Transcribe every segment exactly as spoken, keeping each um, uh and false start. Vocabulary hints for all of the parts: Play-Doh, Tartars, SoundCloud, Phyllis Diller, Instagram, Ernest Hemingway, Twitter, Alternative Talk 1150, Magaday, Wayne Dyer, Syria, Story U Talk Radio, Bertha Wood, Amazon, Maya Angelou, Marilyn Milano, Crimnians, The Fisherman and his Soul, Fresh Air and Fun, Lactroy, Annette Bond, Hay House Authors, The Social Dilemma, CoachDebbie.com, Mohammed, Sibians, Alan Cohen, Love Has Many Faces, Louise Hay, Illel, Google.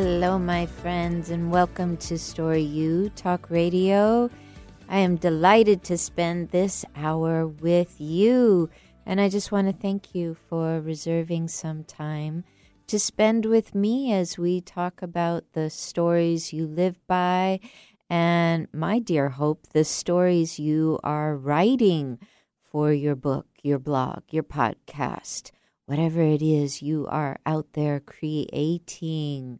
Hello, my friends, and welcome to Story U Talk Radio. I am delighted to spend this hour with you, and I just want to thank you for reserving some time to spend with me as we talk about the stories you live by and, my dear hope, the stories you are writing for your book, your blog, your podcast, whatever it is you are out there creating.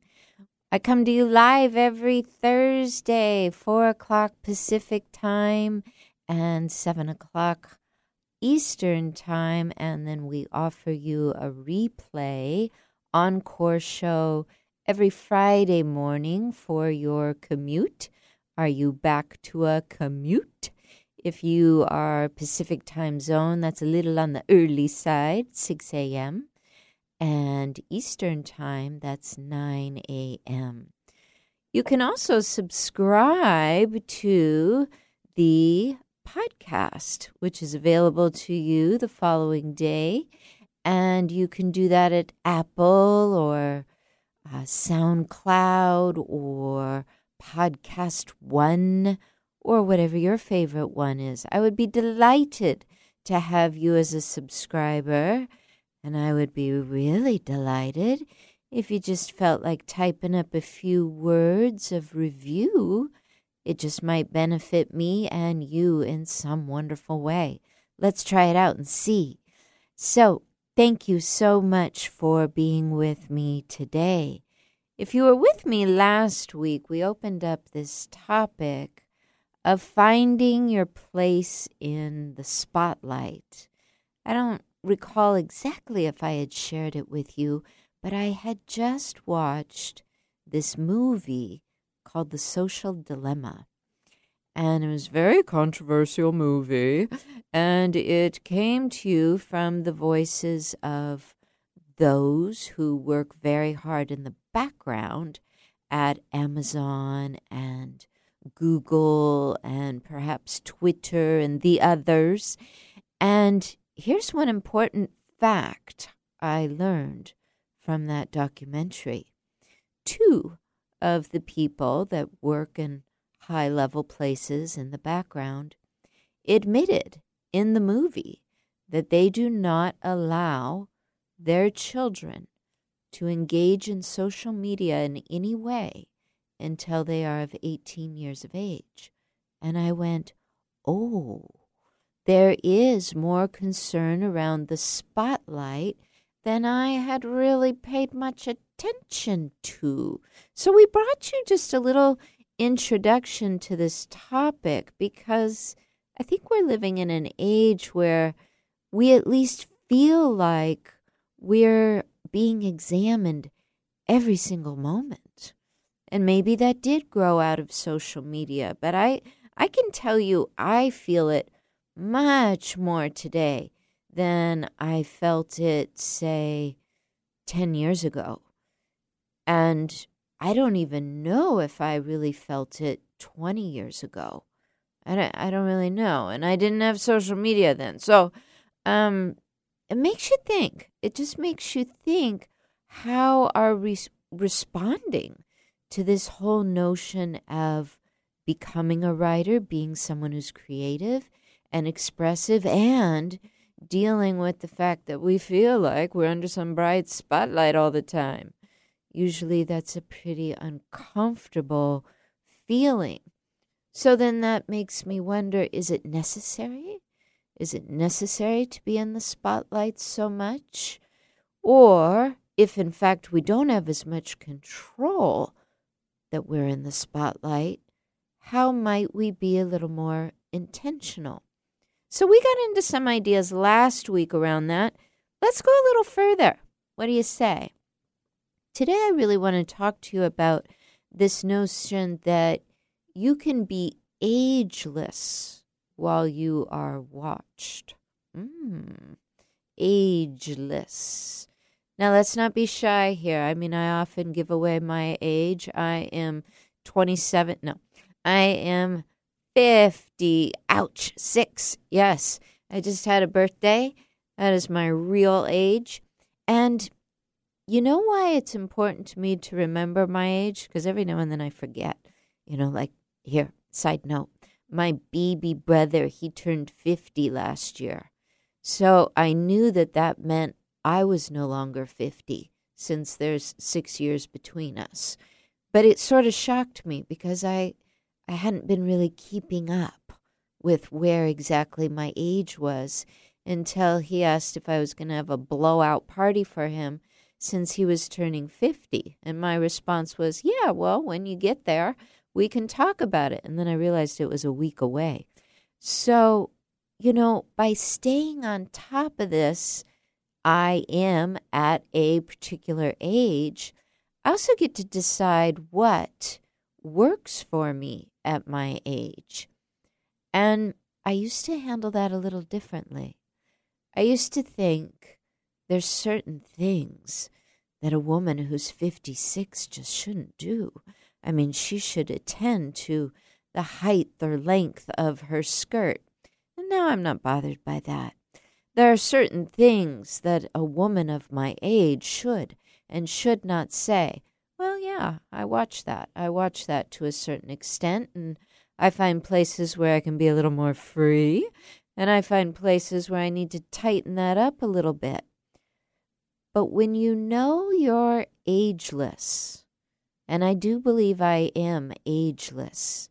I come to you live every Thursday, four o'clock Pacific time and seven o'clock Eastern time. And then we offer you a replay encore show every Friday morning for your commute. Are you back to a commute? If you are Pacific time zone, that's a little on the early side, six a.m. And Eastern time, that's nine a.m. You can also subscribe to the podcast, which is available to you the following day. And you can do that at Apple or uh, SoundCloud or Podcast One or whatever your favorite one is. I would be delighted to have you as a subscriber. And I would be really delighted if you just felt like typing up a few words of review. It just might benefit me and you in some wonderful way. Let's try it out and see. So, thank you so much for being with me today. If you were with me last week, we opened up this topic of finding your place in the spotlight. I don't recall exactly if I had shared it with you, but I had just watched this movie called The Social Dilemma. And it was a very controversial movie, and it came to you from the voices of those who work very hard in the background at Amazon and Google and perhaps Twitter and the others. And here's one important fact I learned from that documentary. Two of the people that work in high-level places in the background admitted in the movie that they do not allow their children to engage in social media in any way until they are of eighteen years of age. And I went, oh, there is more concern around the spotlight than I had really paid much attention to. So we brought you just a little introduction to this topic because I think we're living in an age where we at least feel like we're being examined every single moment. And maybe that did grow out of social media, but I, I can tell you I feel it much more today than I felt it, say, ten years ago. And I don't even know if I really felt it twenty years ago. I don't, I don't really know. And I didn't have social media then. So um, it makes you think. It just makes you think, how are we responding to this whole notion of becoming a writer, being someone who's creative and expressive, and dealing with the fact that we feel like we're under some bright spotlight all the time? Usually that's a pretty uncomfortable feeling. So then that makes me wonder, is it necessary? Is it necessary to be in the spotlight so much? Or if, in fact, we don't have as much control that we're in the spotlight, how might we be a little more intentional? So we got into some ideas last week around that. Let's go a little further. What do you say? Today I really want to talk to you about this notion that you can be ageless while you are watched. Mm, ageless. Now let's not be shy here. I mean, I often give away my age. I am twenty-seven. No, I am fifty. Ouch. Six. Yes. I just had a birthday. That is my real age. And You know why it's important to me to remember my age? Because every now and then I forget. You know, like, here, side note, my baby brother, he turned fifty last year. So I knew that that meant I was no longer fifty, since there's six years between us. But it sort of shocked me because I, I hadn't been really keeping up with where exactly my age was until he asked if I was going to have a blowout party for him, since he was turning fifty. And my response was, yeah, well, when you get there, we can talk about it. And then I realized it was a week away. So, you know, by staying on top of this, I am at a particular age. I also get to decide what works for me at my age. And I used to handle that a little differently. I used to think, there's certain things that a woman who's fifty-six just shouldn't do. I mean, she should attend to the height or length of her skirt. And now I'm not bothered by that. There are certain things that a woman of my age should and should not say. Well, yeah, I watch that. I watch that to a certain extent, and I find places where I can be a little more free, and I find places where I need to tighten that up a little bit. But when you know you're ageless, and I do believe I am ageless,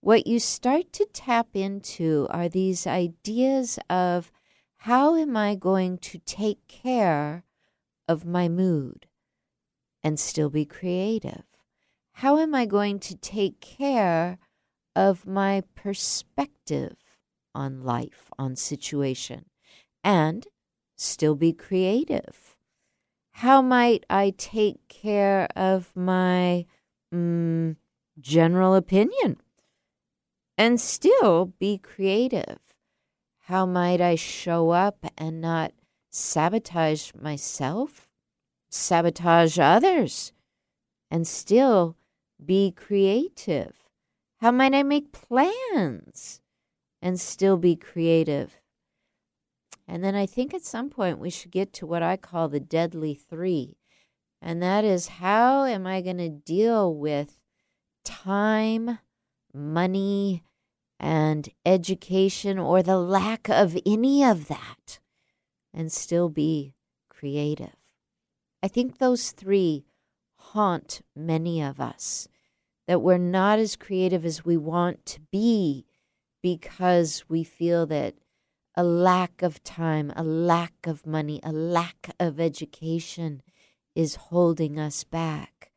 what you start to tap into are these ideas of, how am I going to take care of my mood and still be creative? How am I going to take care of my perspective on life, on situation, and still be creative? How might I take care of my mm, general opinion and still be creative? How might I show up and not sabotage myself, sabotage others, and still be creative? How might I make plans and still be creative? And then I think at some point we should get to what I call the deadly three. And that is, how am I going to deal with time, money, and education, or the lack of any of that, and still be creative? I think those three haunt many of us, that we're not as creative as we want to be because we feel that a lack of time, a lack of money, a lack of education is holding us back.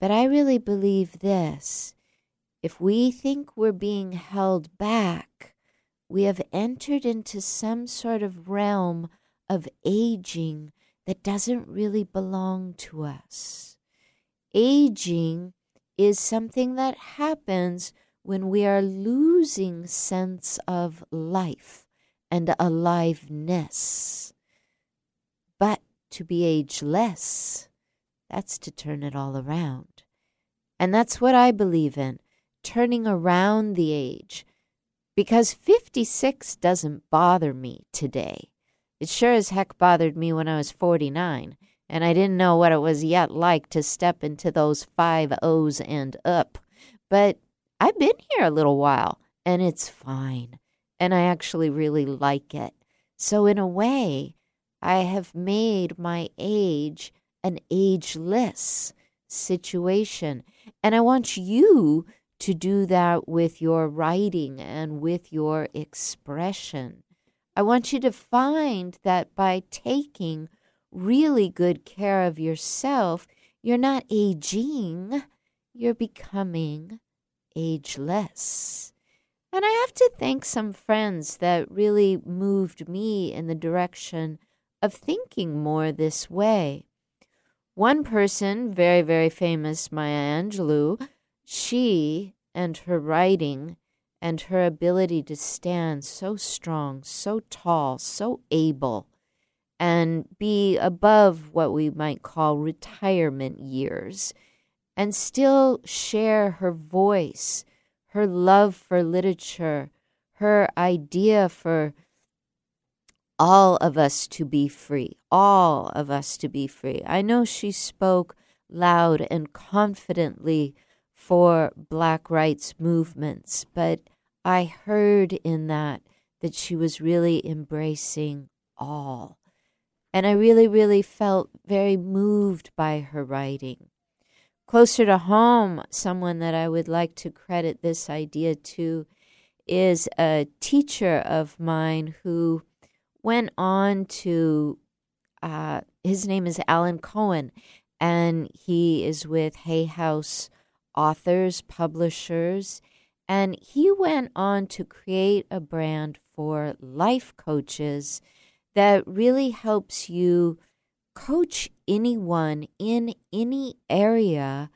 But I really believe this. If we think we're being held back, we have entered into some sort of realm of aging that doesn't really belong to us. Aging is something that happens when we are losing sense of life and aliveness. But to be ageless, that's to turn it all around. And that's what I believe in, turning around the age. Because fifty-six doesn't bother me today. It sure as heck bothered me when I was forty-nine, and I didn't know what it was yet like to step into those five O's and up. But I've been here a little while, and it's fine. And I actually really like it. So in a way, I have made my age an ageless situation. And I want you to do that with your writing and with your expression. I want you to find that by taking really good care of yourself, you're not aging, you're becoming ageless. And I have to thank some friends that really moved me in the direction of thinking more this way. One person, very, very famous, Maya Angelou, she and her writing and her ability to stand so strong, so tall, so able, and be above what we might call retirement years, and still share her voice, her love for literature, her idea for all of us to be free, all of us to be free. I know she spoke loud and confidently for Black rights movements, but I heard in that that she was really embracing all. And I really, really felt very moved by her writing. Closer to home, someone that I would like to credit this idea to is a teacher of mine who went on to, uh, his name is Alan Cohen, and he is with Hay House Authors, Publishers, and he went on to create a brand for life coaches that really helps you coach anyone in any area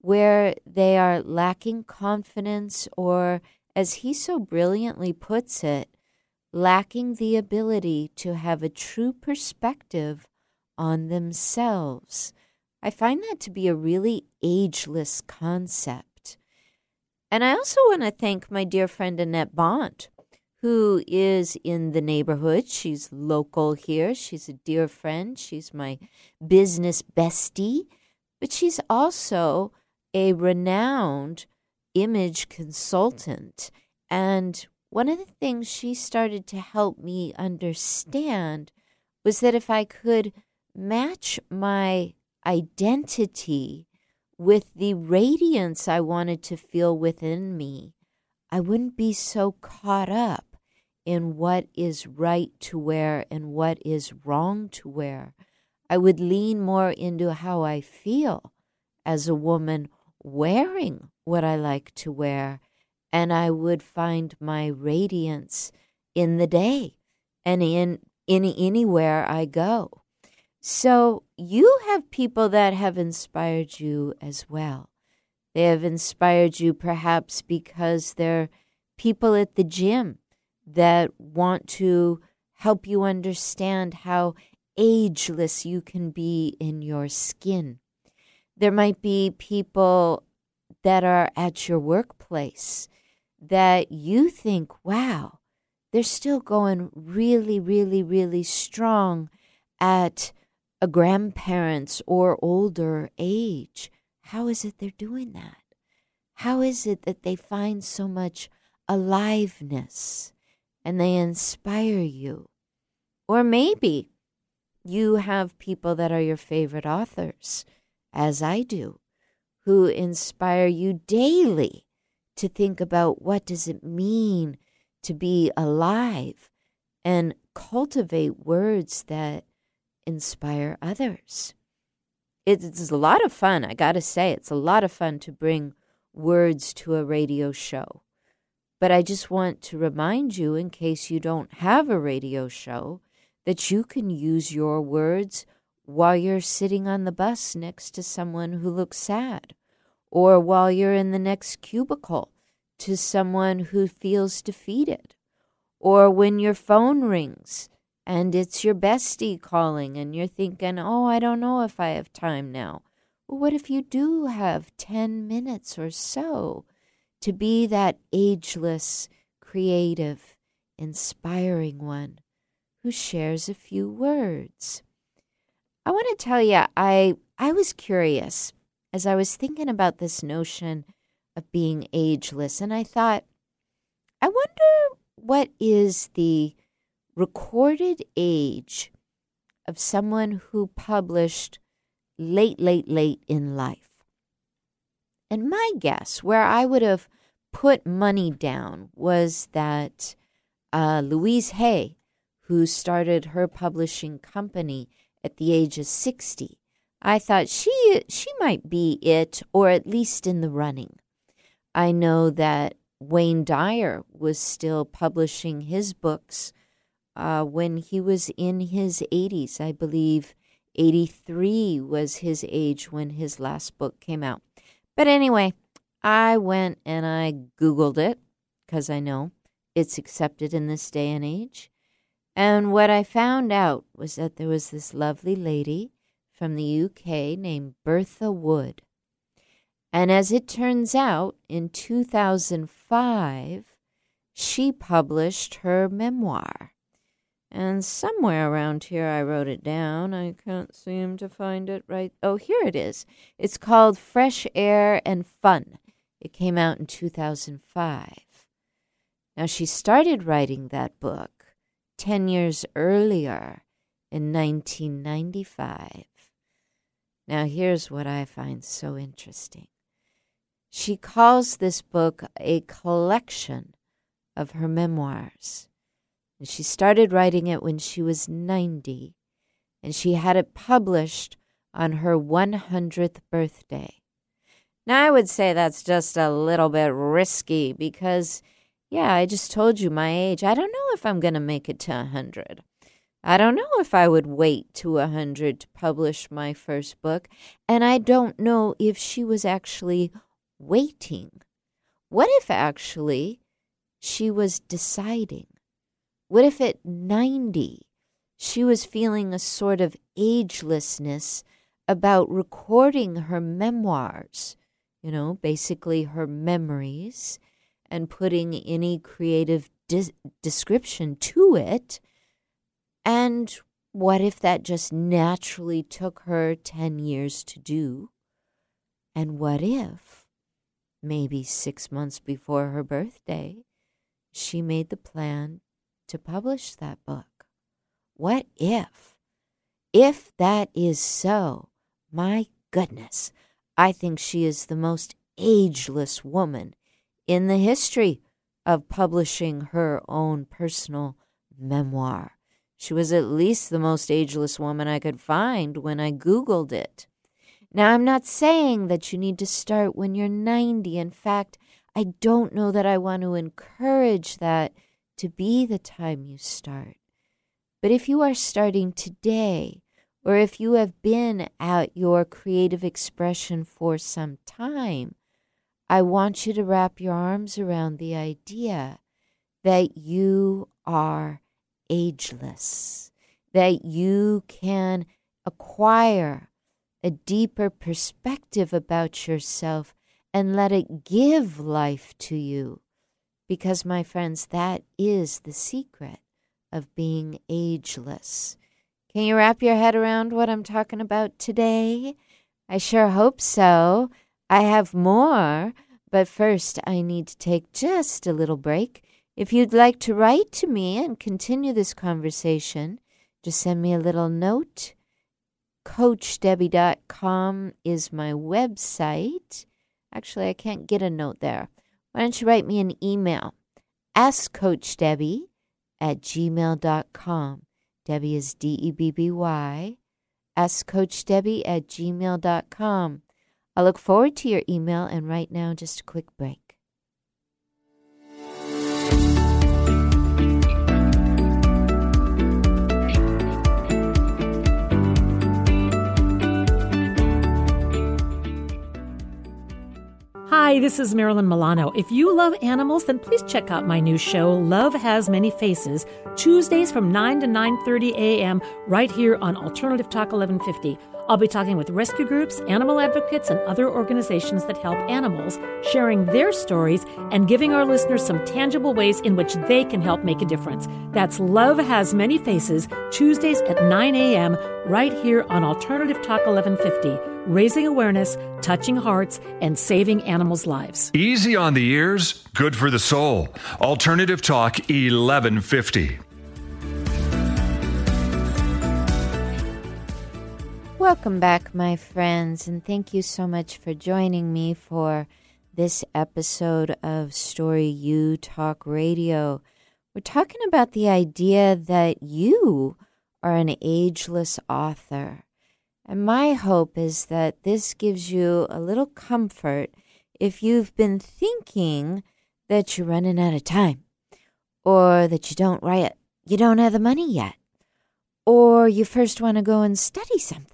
where they are lacking confidence or, as he so brilliantly puts it, lacking the ability to have a true perspective on themselves. I find that to be a really ageless concept. And I also want to thank my dear friend Annette Bond, who is in the neighborhood. She's local here. She's a dear friend. She's my business bestie. But she's also a renowned image consultant. And one of the things she started to help me understand was that if I could match my identity with the radiance I wanted to feel within me, I wouldn't be so caught up in what is right to wear and what is wrong to wear. I would lean more into how I feel as a woman wearing what I like to wear, and I would find my radiance in the day and in, in anywhere I go. So you have people that have inspired you as well. They have inspired you perhaps because they're people at the gym that want to help you understand how ageless you can be in your skin. There might be people that are at your workplace that you think, wow, they're still going really, really, really strong at a grandparent's or older age. How is it they're doing that? How is it that they find so much aliveness and they inspire you? Or maybe you have people that are your favorite authors, as I do, who inspire you daily to think about what does it mean to be alive and cultivate words that inspire others. It's a lot of fun, I gotta say. It's a lot of fun to bring words to a radio show. But I just want to remind you, in case you don't have a radio show, that you can use your words while you're sitting on the bus next to someone who looks sad, or while you're in the next cubicle to someone who feels defeated, or when your phone rings and it's your bestie calling and you're thinking, oh, I don't know if I have time now. Well, what if you do have ten minutes or so to be that ageless, creative, inspiring one who shares a few words? I want to tell you, I, I was curious as I was thinking about this notion of being ageless, and I thought, I wonder what is the recorded age of someone who published late, late, late in life. And my guess, where I would have put money down, was that uh, Louise Hay, who started her publishing company at the age of sixty, I thought she she might be it, or at least in the running. I know that Wayne Dyer was still publishing his books Uh, when he was in his eighties, I believe eighty-three was his age when his last book came out. But anyway, I went and I Googled it, because I know it's accepted in this day and age. And what I found out was that there was this lovely lady from the U K named Bertha Wood. And as it turns out, in two thousand five, she published her memoir. And somewhere around here I wrote it down. I can't seem to find it right. Oh, here it is. It's called Fresh Air and Fun. It came out in two thousand five. Now, she started writing that book ten years earlier in nineteen ninety-five. Now, here's what I find so interesting. She calls this book a collection of her memoirs. And she started writing it when she was ninety, and she had it published on her one hundredth birthday. Now, I would say that's just a little bit risky because, yeah, I just told you my age. I don't know if I'm going to make it to one hundred. I don't know if I would wait to one hundred to publish my first book. And I don't know if she was actually waiting. What if actually she was deciding? What if at ninety she was feeling a sort of agelessness about recording her memoirs, you know, basically her memories, and putting any creative dis- description to it? And what if that just naturally took her ten years to do? And what if maybe six months before her birthday, she made the plan to publish that book? What if? If that is so, my goodness, I think she is the most ageless woman in the history of publishing her own personal memoir. She was at least the most ageless woman I could find when I Googled it. Now, I'm not saying that you need to start when you're ninety. In fact, I don't know that I want to encourage that to be the time you start. But if you are starting today, or if you have been at your creative expression for some time, I want you to wrap your arms around the idea that you are ageless, that you can acquire a deeper perspective about yourself and let it give life to you. Because, my friends, that is the secret of being ageless. Can you wrap your head around what I'm talking about today? I sure hope so. I have more, but first I need to take just a little break. If you'd like to write to me and continue this conversation, just send me a little note. Coach Debbie dot com is my website. Actually, I can't get a note there. Why don't you write me an email? AskCoachDebbie at gmail dot com. Debbie is D E B B Y. AskCoachDebbie at gmail dot com. I look forward to your email, and right now, just a quick break. Hi, this is Marilyn Milano. If you love animals, then please check out my new show, Love Has Many Faces, Tuesdays from nine to nine thirty a.m. right here on Alternative Talk eleven fifty. I'll be talking with rescue groups, animal advocates, and other organizations that help animals, sharing their stories and giving our listeners some tangible ways in which they can help make a difference. That's Love Has Many Faces, Tuesdays at nine a.m., right here on Alternative Talk eleven fifty, raising awareness, touching hearts, and saving animals' lives. Easy on the ears, good for the soul. Alternative Talk eleven fifty. Welcome back, my friends, and thank you so much for joining me for this episode of Story U Talk Radio. We're talking about the idea that you are an ageless author, and my hope is that this gives you a little comfort if you've been thinking that you're running out of time, or that you don't write, you don't have the money yet, or you first want to go and study something.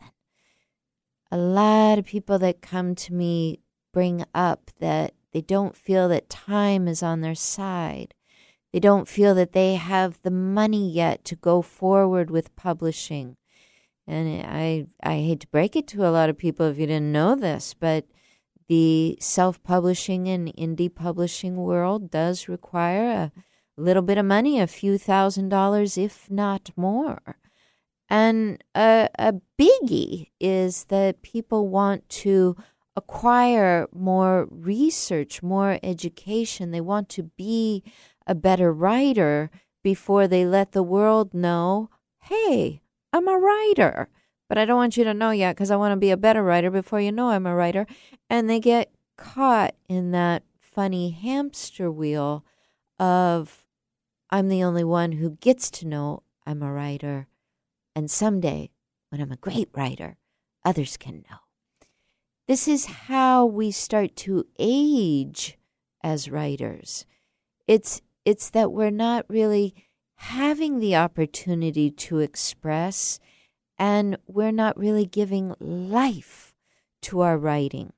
A lot of people that come to me bring up that they don't feel that time is on their side. They don't feel that they have the money yet to go forward with publishing. And I I hate to break it to a lot of people if you didn't know this, but the self-publishing and indie publishing world does require a little bit of money, a few thousand dollars, if not more. And a, a biggie is that people want to acquire more research, more education. They want to be a better writer before they let the world know, hey, I'm a writer, but I don't want you to know yet because I want to be a better writer before you know I'm a writer. And they get caught in that funny hamster wheel of, I'm the only one who gets to know I'm a writer. And someday, when I'm a great writer, others can know. This is how we start to age as writers. It's it's that we're not really having the opportunity to express, and we're not really giving life to our writing.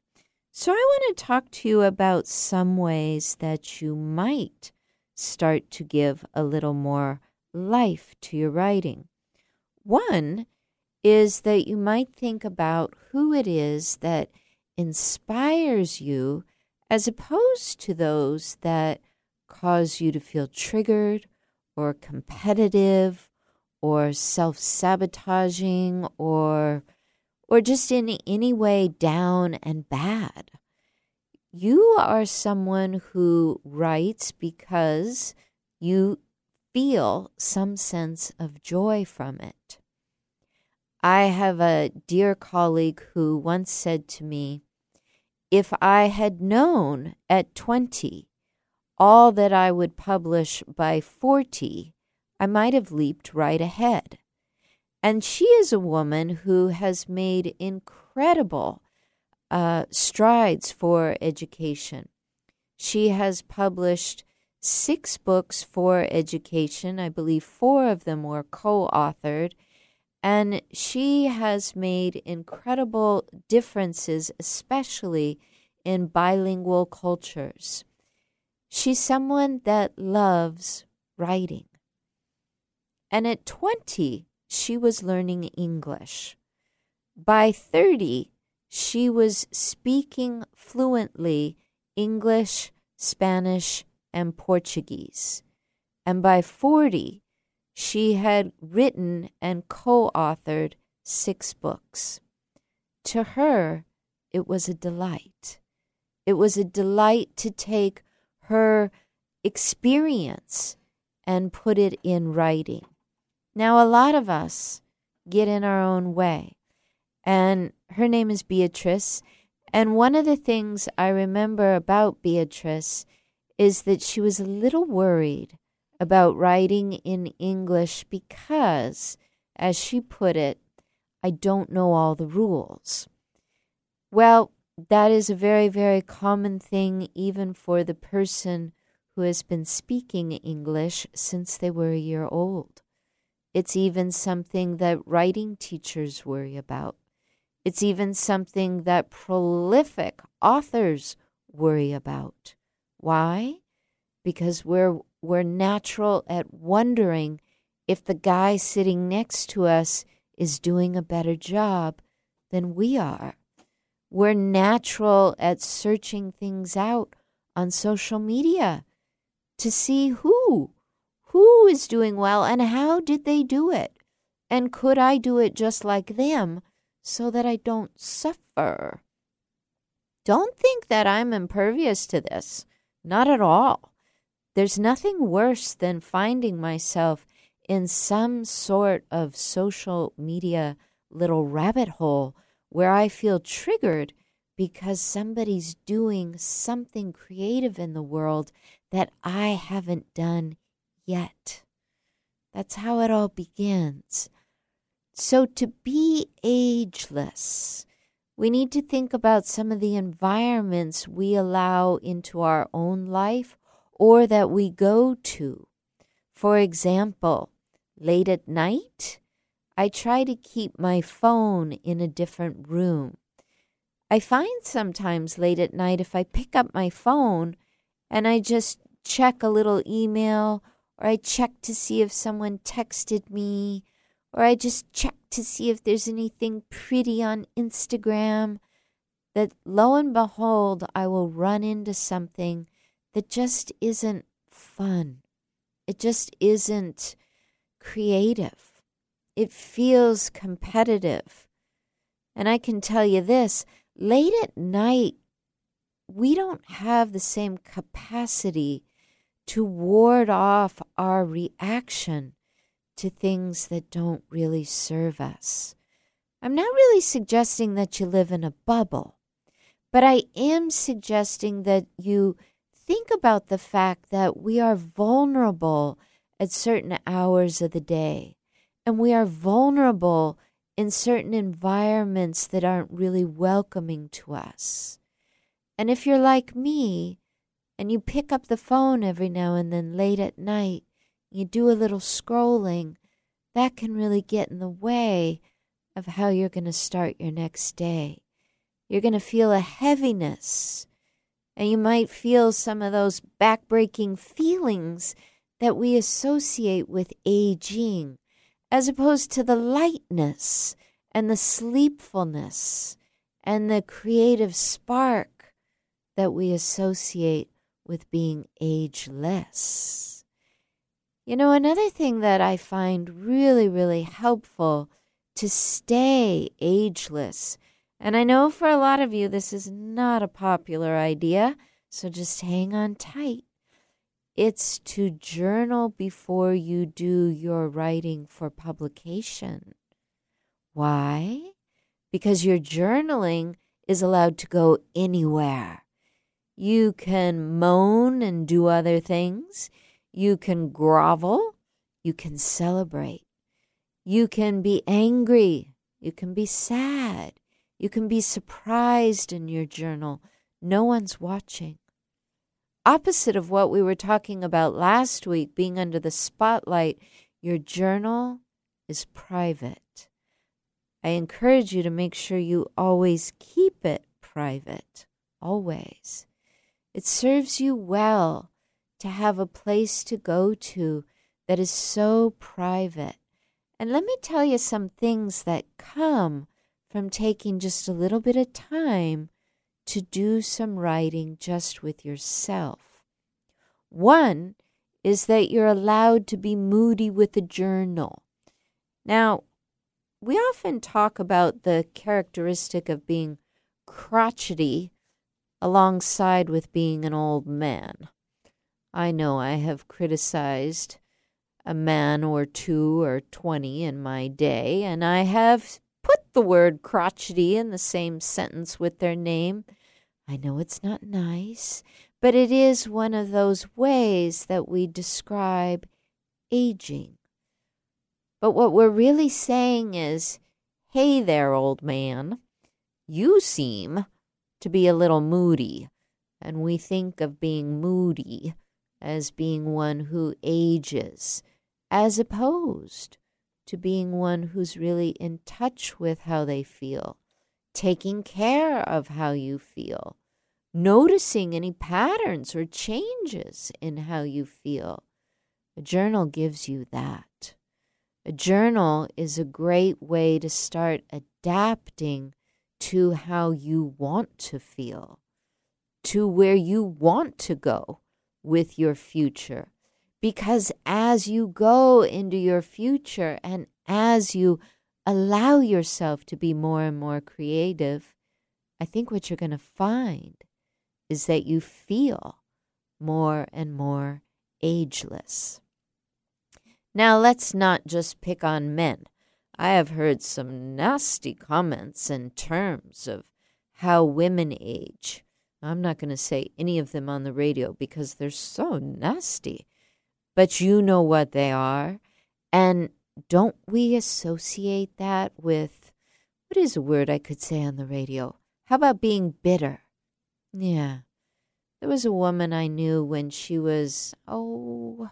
So I want to talk to you about some ways that you might start to give a little more life to your writing. One is that you might think about who it is that inspires you as opposed to those that cause you to feel triggered or competitive or self-sabotaging or or just in any way down and bad. You are someone who writes because you feel some sense of joy from it. I have a dear colleague who once said to me, if I had known at twenty all that I would publish by forty, I might have leaped right ahead. And she is a woman who has made incredible uh, strides for education. She has published six books for education. I believe four of them were co-authored. And she has made incredible differences, especially in bilingual cultures. She's someone that loves writing. And at twenty, she was learning English. By thirty, she was speaking fluently English, Spanish, and Portuguese. And by forty, she had written and co-authored six books. To her, it was a delight. It was a delight to take her experience and put it in writing. Now, a lot of us get in our own way. And her name is Beatrice. And one of the things I remember about Beatrice is that she was a little worried about writing in English because, as she put it, I don't know all the rules. Well, that is a very, very common thing even for the person who has been speaking English since they were a year old. It's even something that writing teachers worry about. It's even something that prolific authors worry about. Why? Because we're we're natural at wondering if the guy sitting next to us is doing a better job than we are. We're natural at searching things out on social media to see who, who is doing well and how did they do it? And could I do it just like them so that I don't suffer? Don't think that I'm impervious to this. Not at all. There's nothing worse than finding myself in some sort of social media little rabbit hole where I feel triggered because somebody's doing something creative in the world that I haven't done yet. That's how it all begins. So to be ageless, we need to think about some of the environments we allow into our own life or that we go to. For example, late at night, I try to keep my phone in a different room. I find sometimes late at night if I pick up my phone and I just check a little email, or I check to see if someone texted me, or I just check to see if there's anything pretty on Instagram, that lo and behold, I will run into something that just isn't fun It just isn't creative. It feels competitive. And I can tell you this, late at night, we don't have the same capacity to ward off our reaction to things that don't really serve us. I'm not really suggesting that you live in a bubble, but I am suggesting that you think about the fact that we are vulnerable at certain hours of the day, and we are vulnerable in certain environments that aren't really welcoming to us. And if you're like me, and you pick up the phone every now and then late at night, you do a little scrolling, that can really get in the way of how you're going to start your next day. You're going to feel a heaviness, and you might feel some of those backbreaking feelings that we associate with aging, as opposed to the lightness and the sleepfulness and the creative spark that we associate with being ageless. You know, another thing that I find really, really helpful to stay ageless, and I know for a lot of you this is not a popular idea, so just hang on tight. It's to journal before you do your writing for publication. Why? Because your journaling is allowed to go anywhere. You can moan and do other things. You can grovel. You can celebrate. You can be angry. You can be sad. You can be surprised in your journal. No one's watching. Opposite of what we were talking about last week, being under the spotlight, your journal is private. I encourage you to make sure you always keep it private, always. It serves you well to have a place to go to that is so private. And let me tell you some things that come from taking just a little bit of time to do some writing just with yourself. One is that you're allowed to be moody with a journal. Now, we often talk about the characteristic of being crotchety alongside with being an old man. I know I have criticized a man or two or twenty in my day, and I have put the word crotchety in the same sentence with their name. I know it's not nice, but it is one of those ways that we describe aging. But what we're really saying is, hey there, old man, you seem to be a little moody. And we think of being moody as being one who ages, as opposed to being one who's really in touch with how they feel, taking care of how you feel, noticing any patterns or changes in how you feel. A journal gives you that. A journal is a great way to start adapting to how you want to feel, to where you want to go with your future. Because as you go into your future and as you allow yourself to be more and more creative, I think what you're going to find is that you feel more and more ageless. Now, let's not just pick on men. I have heard some nasty comments in terms of how women age. I'm not going to say any of them on the radio because they're so nasty. But you know what they are. And don't we associate that with, what is a word I could say on the radio? How about being bitter? Yeah. There was a woman I knew when she was, oh,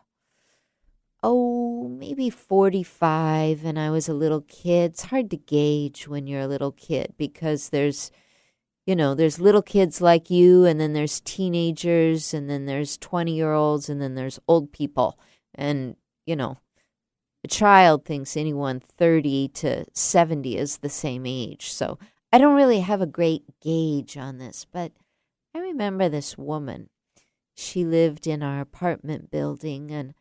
oh, maybe forty-five, and I was a little kid. It's hard to gauge when you're a little kid because there's, you know, there's little kids like you, and then there's teenagers, and then there's twenty-year-olds, and then there's old people. And, you know, a child thinks anyone thirty to seventy is the same age. So I don't really have a great gauge on this, but I remember this woman. She lived in our apartment building, and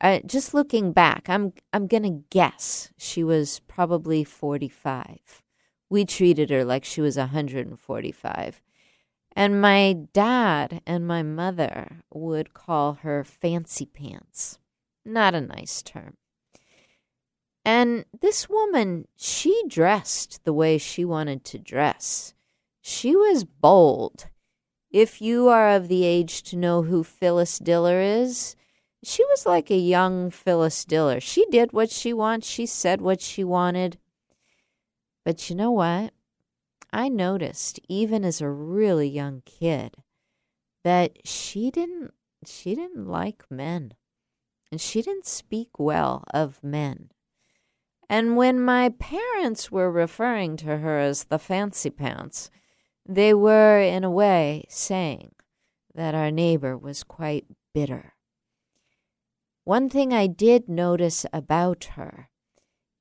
Uh, just looking back, I'm I'm gonna guess she was probably forty-five. We treated her like she was one hundred forty-five. And my dad and my mother would call her fancy pants. Not a nice term. And this woman, she dressed the way she wanted to dress. She was bold. If you are of the age to know who Phyllis Diller is, she was like a young Phyllis Diller. She did what she wanted. She said what she wanted. But you know what? I noticed, even as a really young kid, that she didn't she didn't like men. And she didn't speak well of men. And when my parents were referring to her as the fancy pants, they were, in a way, saying that our neighbor was quite bitter. One thing I did notice about her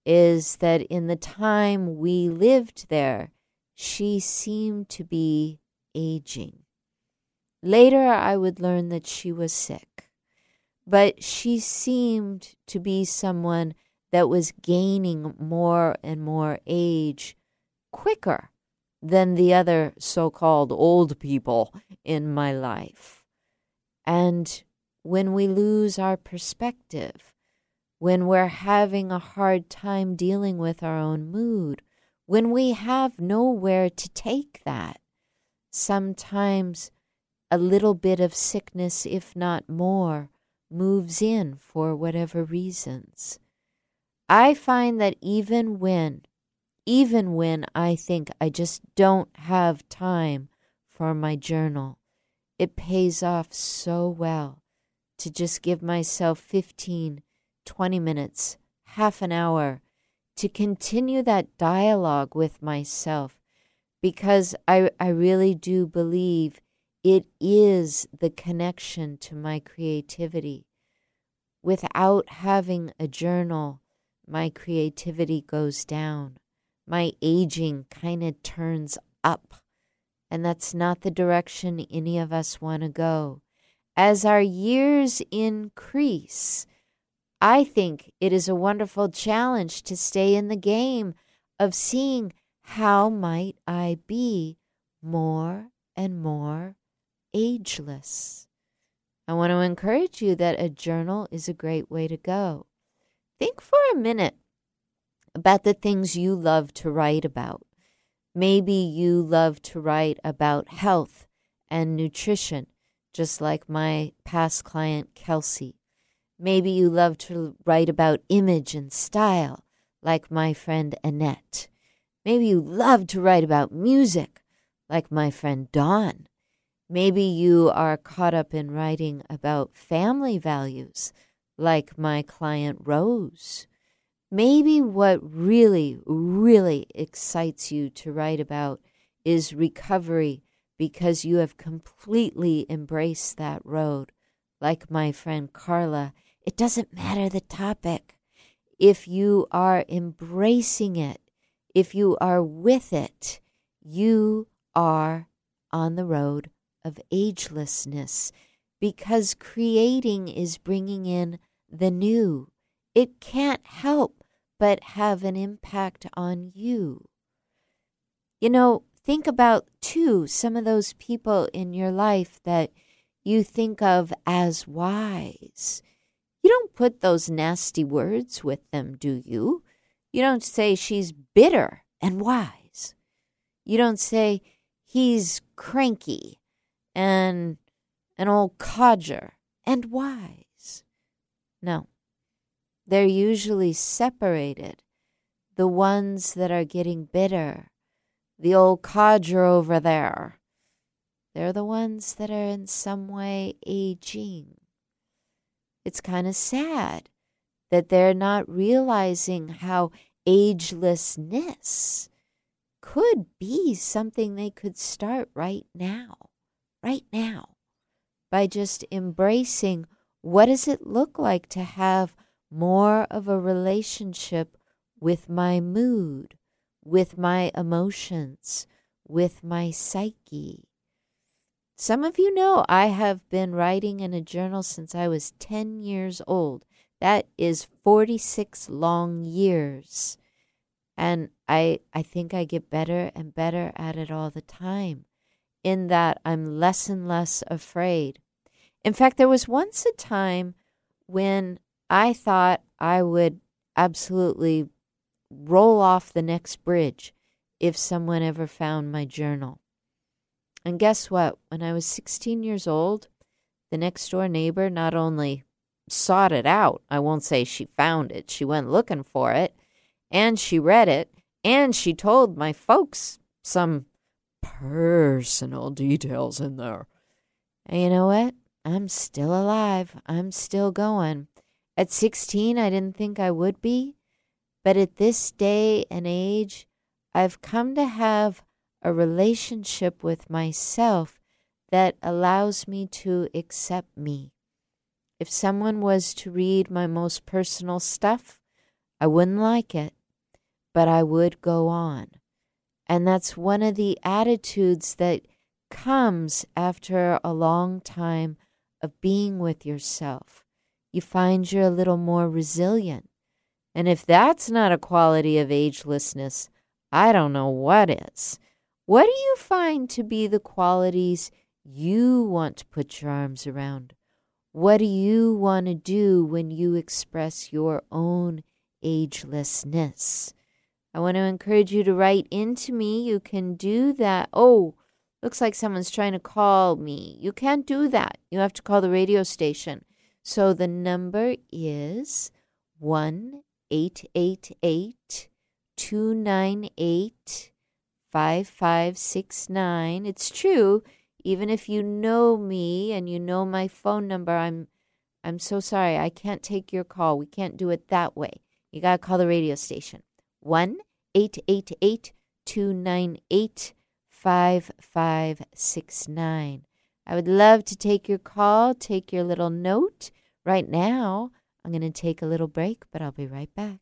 is that in the time we lived there, she seemed to be aging. Later, I would learn that she was sick, but she seemed to be someone that was gaining more and more age quicker than the other so-called old people in my life. And when we lose our perspective, when we're having a hard time dealing with our own mood, when we have nowhere to take that, sometimes a little bit of sickness, if not more, moves in for whatever reasons. I find that even when, even when I think I just don't have time for my journal, it pays off so well to just give myself fifteen, twenty minutes, half an hour, to continue that dialogue with myself, because I, I really do believe it is the connection to my creativity. Without having a journal, my creativity goes down. My aging kind of turns up, and that's not the direction any of us want to go. As our years increase, I think it is a wonderful challenge to stay in the game of seeing how might I be more and more ageless. I want to encourage you that a journal is a great way to go. Think for a minute about the things you love to write about. Maybe you love to write about health and nutrition, just like my past client, Kelsey. Maybe you love to write about image and style, like my friend Annette. Maybe you love to write about music, like my friend Dawn. Maybe you are caught up in writing about family values, like my client Rose. Maybe what really, really excites you to write about is recovery, because you have completely embraced that road, like my friend Carla. It doesn't matter the topic. If you are embracing it, if you are with it, you are on the road of agelessness, because creating is bringing in the new. It can't help but have an impact on you. You know, think about, too, some of those people in your life that you think of as wise. You don't put those nasty words with them, do you? You don't say she's bitter and wise. You don't say he's cranky and an old codger and wise. No. They're usually separated. The ones that are getting bitter, the old codger over there, they're the ones that are in some way aging. It's kind of sad that they're not realizing how agelessness could be something they could start right now, right now, by just embracing what does it look like to have more of a relationship with my mood, with my emotions, with my psyche. Some of you know I have been writing in a journal since I was ten years old. That is forty-six long years. And I I think I get better and better at it all the time, in that I'm less and less afraid. In fact, there was once a time when I thought I would absolutely roll off the next bridge if someone ever found my journal. And guess what? When I was sixteen years old, the next door neighbor not only sought it out, I won't say she found it, she went looking for it, and she read it, and she told my folks some personal details in there. And you know what? I'm still alive. I'm still going. At sixteen, I didn't think I would be. But at this day and age, I've come to have a relationship with myself that allows me to accept me. If someone was to read my most personal stuff, I wouldn't like it, but I would go on. And that's one of the attitudes that comes after a long time of being with yourself. You find you're a little more resilient. And if that's not a quality of agelessness, I don't know what is. What do you find to be the qualities you want to put your arms around? What do you want to do when you express your own agelessness? I want to encourage you to write into me. You can do that. Oh, looks like someone's trying to call me. You can't do that. You have to call the radio station. So the number is one eight eight eight two nine eight five five six nine. It's true. Even if you know me and you know my phone number, I'm I'm so sorry. I can't take your call. We can't do it that way. You got to call the radio station. one eight eight eight two nine eight five five six nine. five five six nine. I would love to take your call, take your little note. Right now, I'm going to take a little break, but I'll be right back.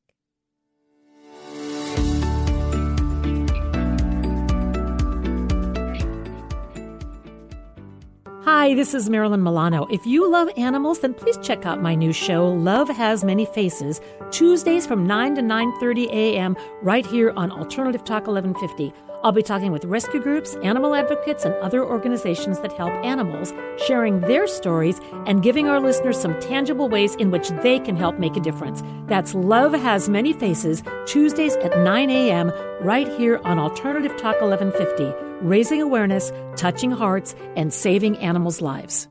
Hi, this is Marilyn Milano. If you love animals, then please check out my new show, Love Has Many Faces, Tuesdays from nine to nine thirty a.m. right here on Alternative Talk eleven fifty. I'll be talking with rescue groups, animal advocates, and other organizations that help animals, sharing their stories and giving our listeners some tangible ways in which they can help make a difference. That's Love Has Many Faces, Tuesdays at nine a.m. right here on Alternative Talk eleven fifty. Raising awareness, touching hearts, and saving animals' lives.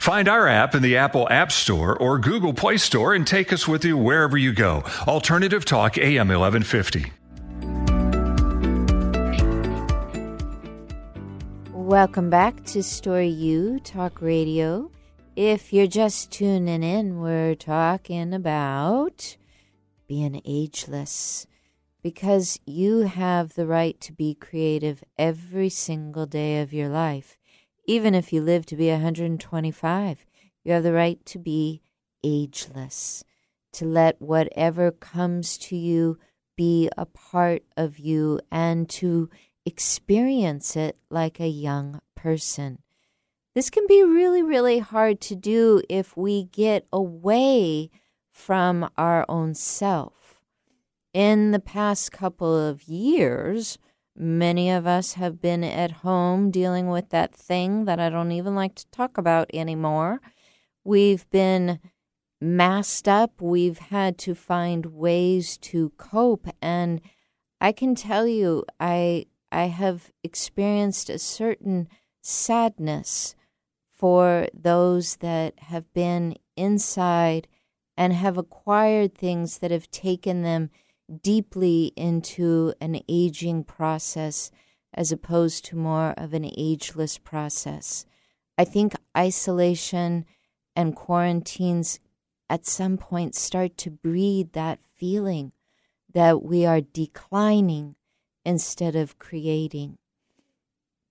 Find our app in the Apple App Store or Google Play Store and take us with you wherever you go. Alternative Talk A M eleven fifty. Welcome back to Story U Talk Radio. If you're just tuning in, we're talking about being ageless. Because you have the right to be creative every single day of your life. Even if you live to be one hundred twenty-five, you have the right to be ageless, to let whatever comes to you be a part of you and to experience it like a young person. This can be really, really hard to do if we get away from our own self. In the past couple of years, many of us have been at home dealing with that thing that I don't even like to talk about anymore. We've been masked up. We've had to find ways to cope. And I can tell you, I I have experienced a certain sadness for those that have been inside and have acquired things that have taken them deeply into an aging process as opposed to more of an ageless process. I think isolation and quarantines at some point start to breed that feeling that we are declining instead of creating.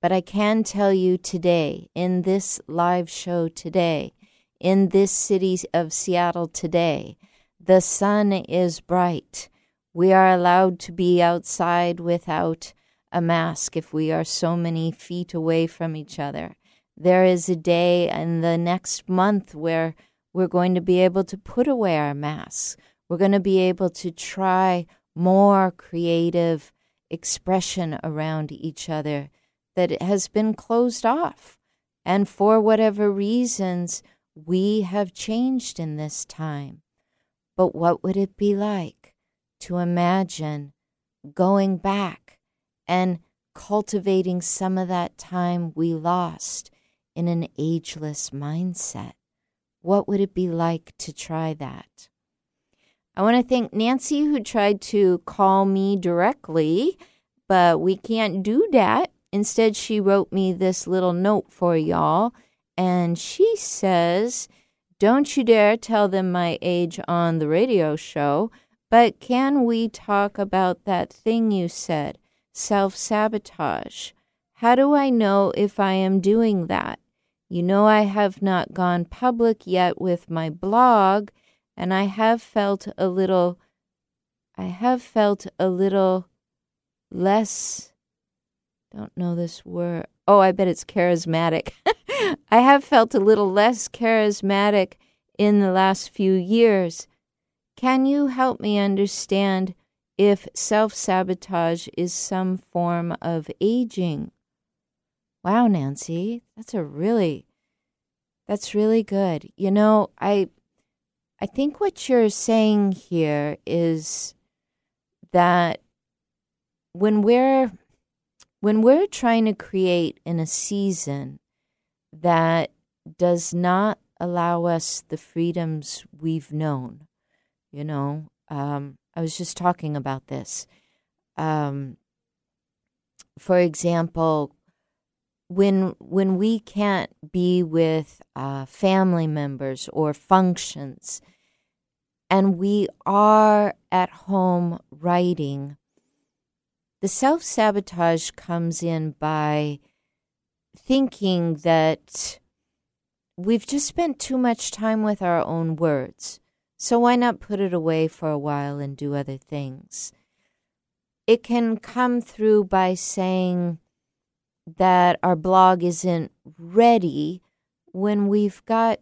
But I can tell you today, in this live show today, in this city of Seattle today, the sun is bright. We are allowed to be outside without a mask if we are so many feet away from each other. There is a day in the next month where We're going to be able to put away our masks. We're going to be able to try more creative expression around each other that has been closed off. And for whatever reasons, we have changed in this time. But what would it be like to imagine going back and cultivating some of that time we lost in an ageless mindset? What would it be like to try that? I want to thank Nancy, who tried to call me directly, but we can't do that. Instead, she wrote me this little note for y'all, and she says, "Don't you dare tell them my age on the radio show, but can we talk about that thing you said, self-sabotage? How do I know if I am doing that? You know I have not gone public yet with my blog, and I have felt a little, I have felt a little less, don't know this word, oh, I bet it's charismatic. I have felt a little less charismatic in the last few years. Can you help me understand if self-sabotage is some form of aging?" Wow, Nancy, that's a really, that's really good. You know, I I think what you're saying here is that when we're, when we're trying to create in a season that does not allow us the freedoms we've known, you know, um, I was just talking about this. Um, for example, When when we can't be with uh, family members or functions, and we are at home writing, the self-sabotage comes in by thinking that we've just spent too much time with our own words, so why not put it away for a while and do other things? It can come through by saying that our blog isn't ready when we've got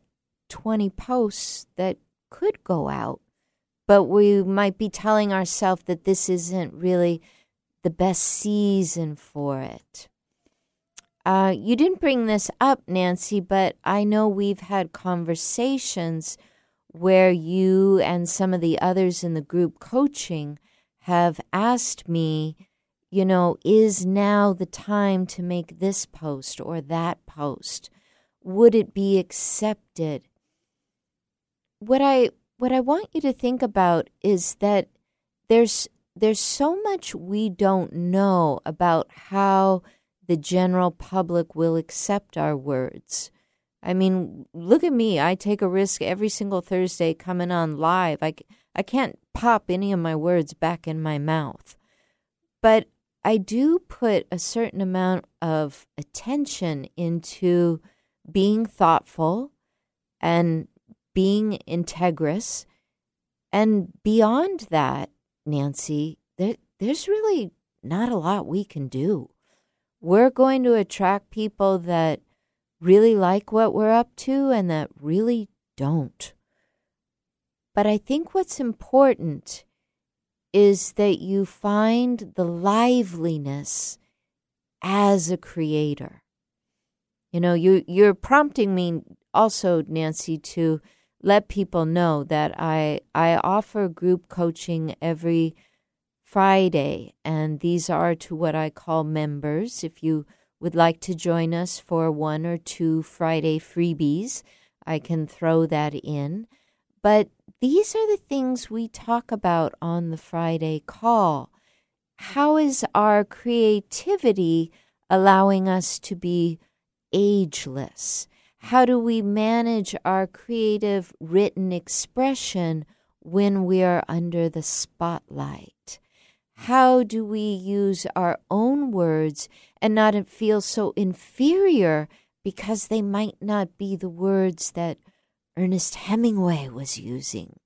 twenty posts that could go out, but we might be telling ourselves that this isn't really the best season for it. Uh, you didn't bring this up, Nancy, but I know we've had conversations where you and some of the others in the group coaching have asked me, you know, is now the time to make this post or that post? Would it be accepted? What I what I want you to think about is that there's there's so much we don't know about how the general public will accept our words. I mean, look at me. I take a risk every single Thursday coming on live. I, I can't pop any of my words back in my mouth. But I do put a certain amount of attention into being thoughtful and being integrous. And beyond that, Nancy, there, there's really not a lot we can do. We're going to attract people that really like what we're up to and that really don't. But I think what's important is that you find the liveliness as a creator. You know, you, you're prompting me also, Nancy, to let people know that I I offer group coaching every Friday, and these are to what I call members. If you would like to join us for one or two Friday freebies, I can throw that in. But these are the things we talk about on the Friday call. How is our creativity allowing us to be ageless? How do we manage our creative written expression when we are under the spotlight? How do we use our own words and not feel so inferior because they might not be the words that Ernest Hemingway was using?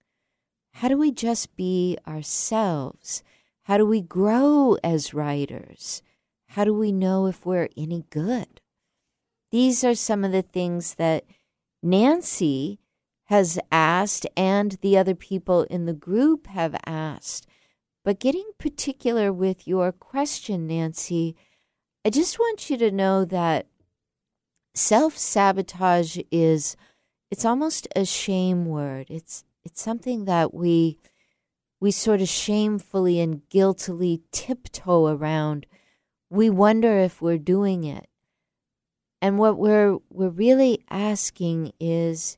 How do we just be ourselves? How do we grow as writers? How do we know if we're any good? These are some of the things that Nancy has asked and the other people in the group have asked. But getting particular with your question, Nancy, I just want you to know that self-sabotage is, it's almost a shame word. It's it's something that we we sort of shamefully and guiltily tiptoe around. We wonder if we're doing it. And what we're we're really asking is,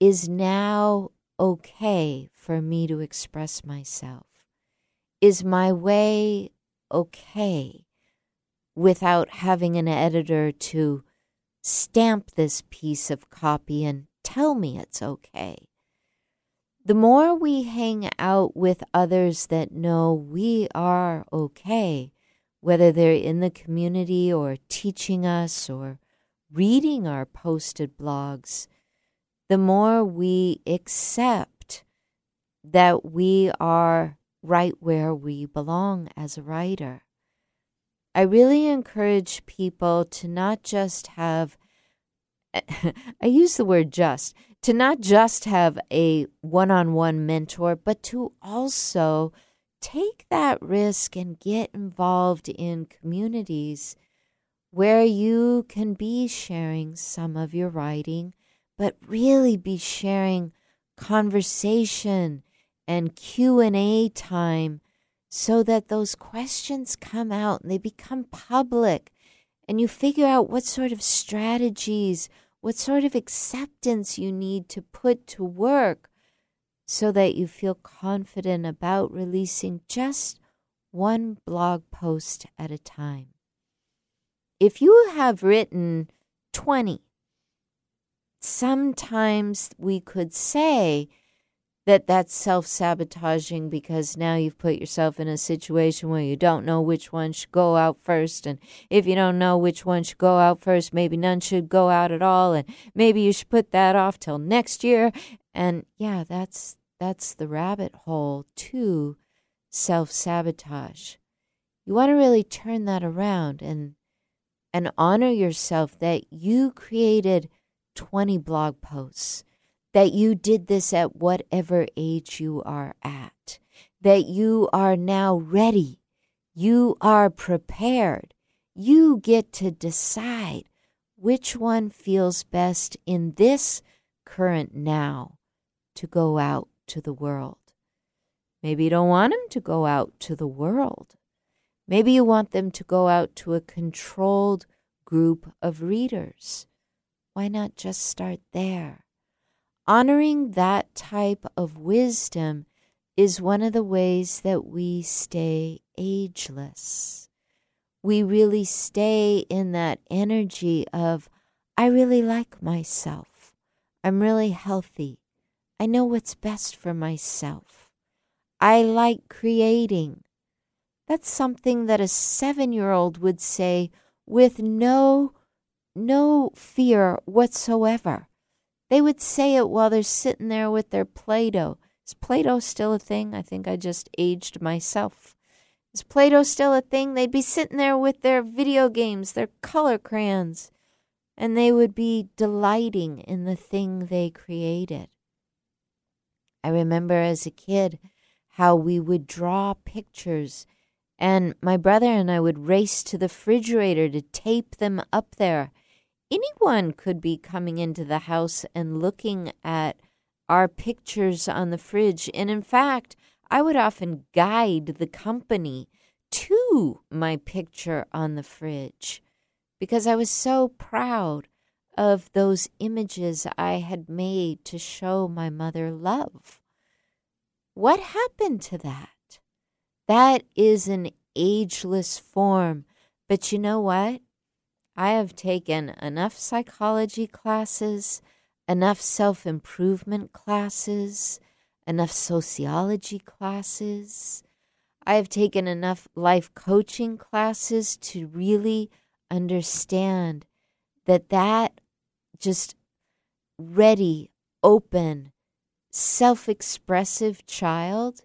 is now okay for me to express myself? Is my way okay without having an editor to stamp this piece of copy and tell me it's okay? The more we hang out with others that know we are okay, whether they're in the community or teaching us or reading our posted blogs, the more we accept that we are right where we belong as a writer. I really encourage people to not just have, I use the word just, to not just have a one-on-one mentor, but to also take that risk and get involved in communities where you can be sharing some of your writing, but really be sharing conversation and Q and A time so that those questions come out and they become public and you figure out what sort of strategies, what sort of acceptance you need to put to work so that you feel confident about releasing just one blog post at a time. If you have written twenty, sometimes we could say that that's self-sabotaging because now you've put yourself in a situation where you don't know which one should go out first. And if you don't know which one should go out first, maybe none should go out at all. And maybe you should put that off till next year. And yeah, that's that's the rabbit hole to self-sabotage. You want to really turn that around and and honor yourself that you created twenty blog posts, that you did this at whatever age you are at, that you are now ready, you are prepared, you get to decide which one feels best in this current now to go out to the world. Maybe you don't want them to go out to the world. Maybe you want them to go out to a controlled group of readers. Why not just start there? Honoring that type of wisdom is one of the ways that we stay ageless. We really stay in that energy of, I really like myself. I'm really healthy. I know what's best for myself. I like creating. That's something that a seven-year-old would say with no, no fear whatsoever. They would say it while they're sitting there with their Play-Doh. Is Play-Doh still a thing? I think I just aged myself. Is Play-Doh still a thing? They'd be sitting there with their video games, their color crayons, and they would be delighting in the thing they created. I remember as a kid how we would draw pictures, and my brother and I would race to the refrigerator to tape them up there. Anyone could be coming into the house and looking at our pictures on the fridge. And in fact, I would often guide the company to my picture on the fridge because I was so proud of those images I had made to show my mother love. What happened to that? That is an ageless form. But you know what? I have taken enough psychology classes, enough self-improvement classes, enough sociology classes. I have taken enough life coaching classes to really understand that that just ready, open, self-expressive child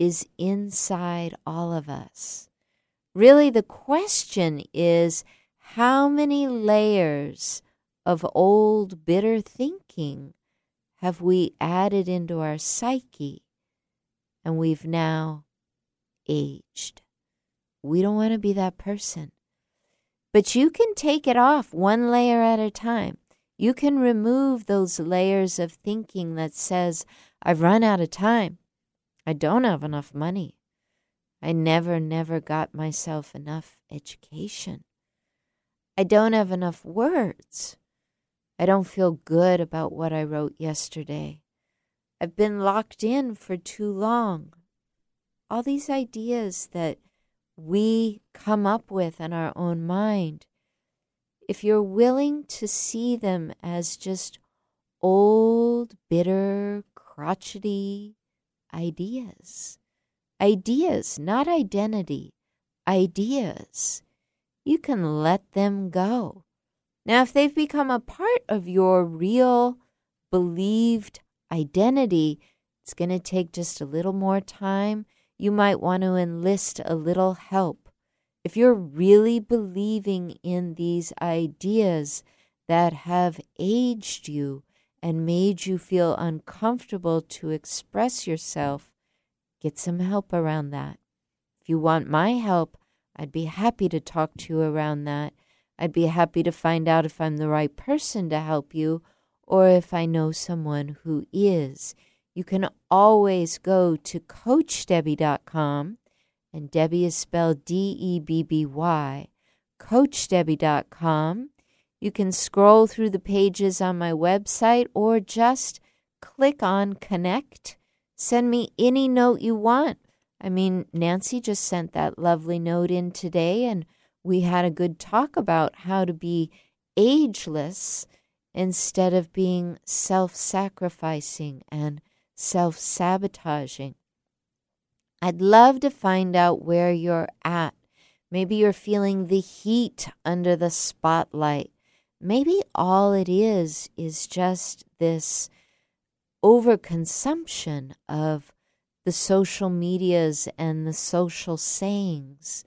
is inside all of us. Really, the question is, how many layers of old bitter thinking have we added into our psyche, and we've now aged. We don't want to be that person. But you can take it off one layer at a time. You can remove those layers of thinking that says, I've run out of time. I don't have enough money. I never, never got myself enough education. I don't have enough words. I don't feel good about what I wrote yesterday. I've been locked in for too long. All these ideas that we come up with in our own mind, if you're willing to see them as just old, bitter, crotchety ideas, ideas, not identity, ideas, you can let them go. Now, if they've become a part of your real, believed identity, it's going to take just a little more time. You might want to enlist a little help. If you're really believing in these ideas that have aged you and made you feel uncomfortable to express yourself, get some help around that. If you want my help, I'd be happy to talk to you around that. I'd be happy to find out if I'm the right person to help you or if I know someone who is. You can always go to coach debbie dot com, and Debbie is spelled D E B B Y, coach debbie dot com. You can scroll through the pages on my website or just click on Connect. Send me any note you want. I mean, Nancy just sent that lovely note in today, and we had a good talk about how to be ageless instead of being self-sacrificing and self-sabotaging. I'd love to find out where you're at. Maybe you're feeling the heat under the spotlight. Maybe all it is is just this overconsumption of the social medias and the social sayings.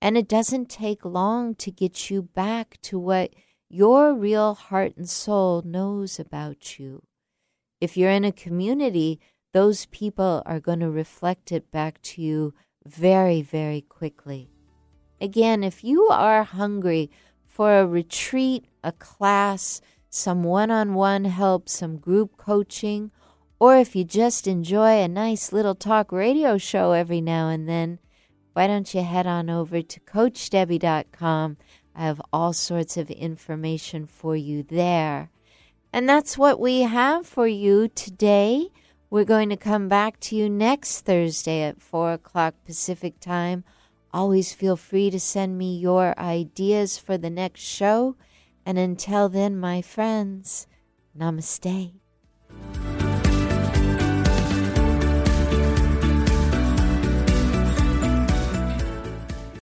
And it doesn't take long to get you back to what your real heart and soul knows about you. If you're in a community, those people are going to reflect it back to you very, very quickly. Again, if you are hungry for a retreat, a class, some one-on-one help, some group coaching, or if you just enjoy a nice little talk radio show every now and then, why don't you head on over to coach debbie dot com. I have all sorts of information for you there. And that's what we have for you today. We're going to come back to you next Thursday at four o'clock Pacific time. Always feel free to send me your ideas for the next show. And until then, my friends, namaste.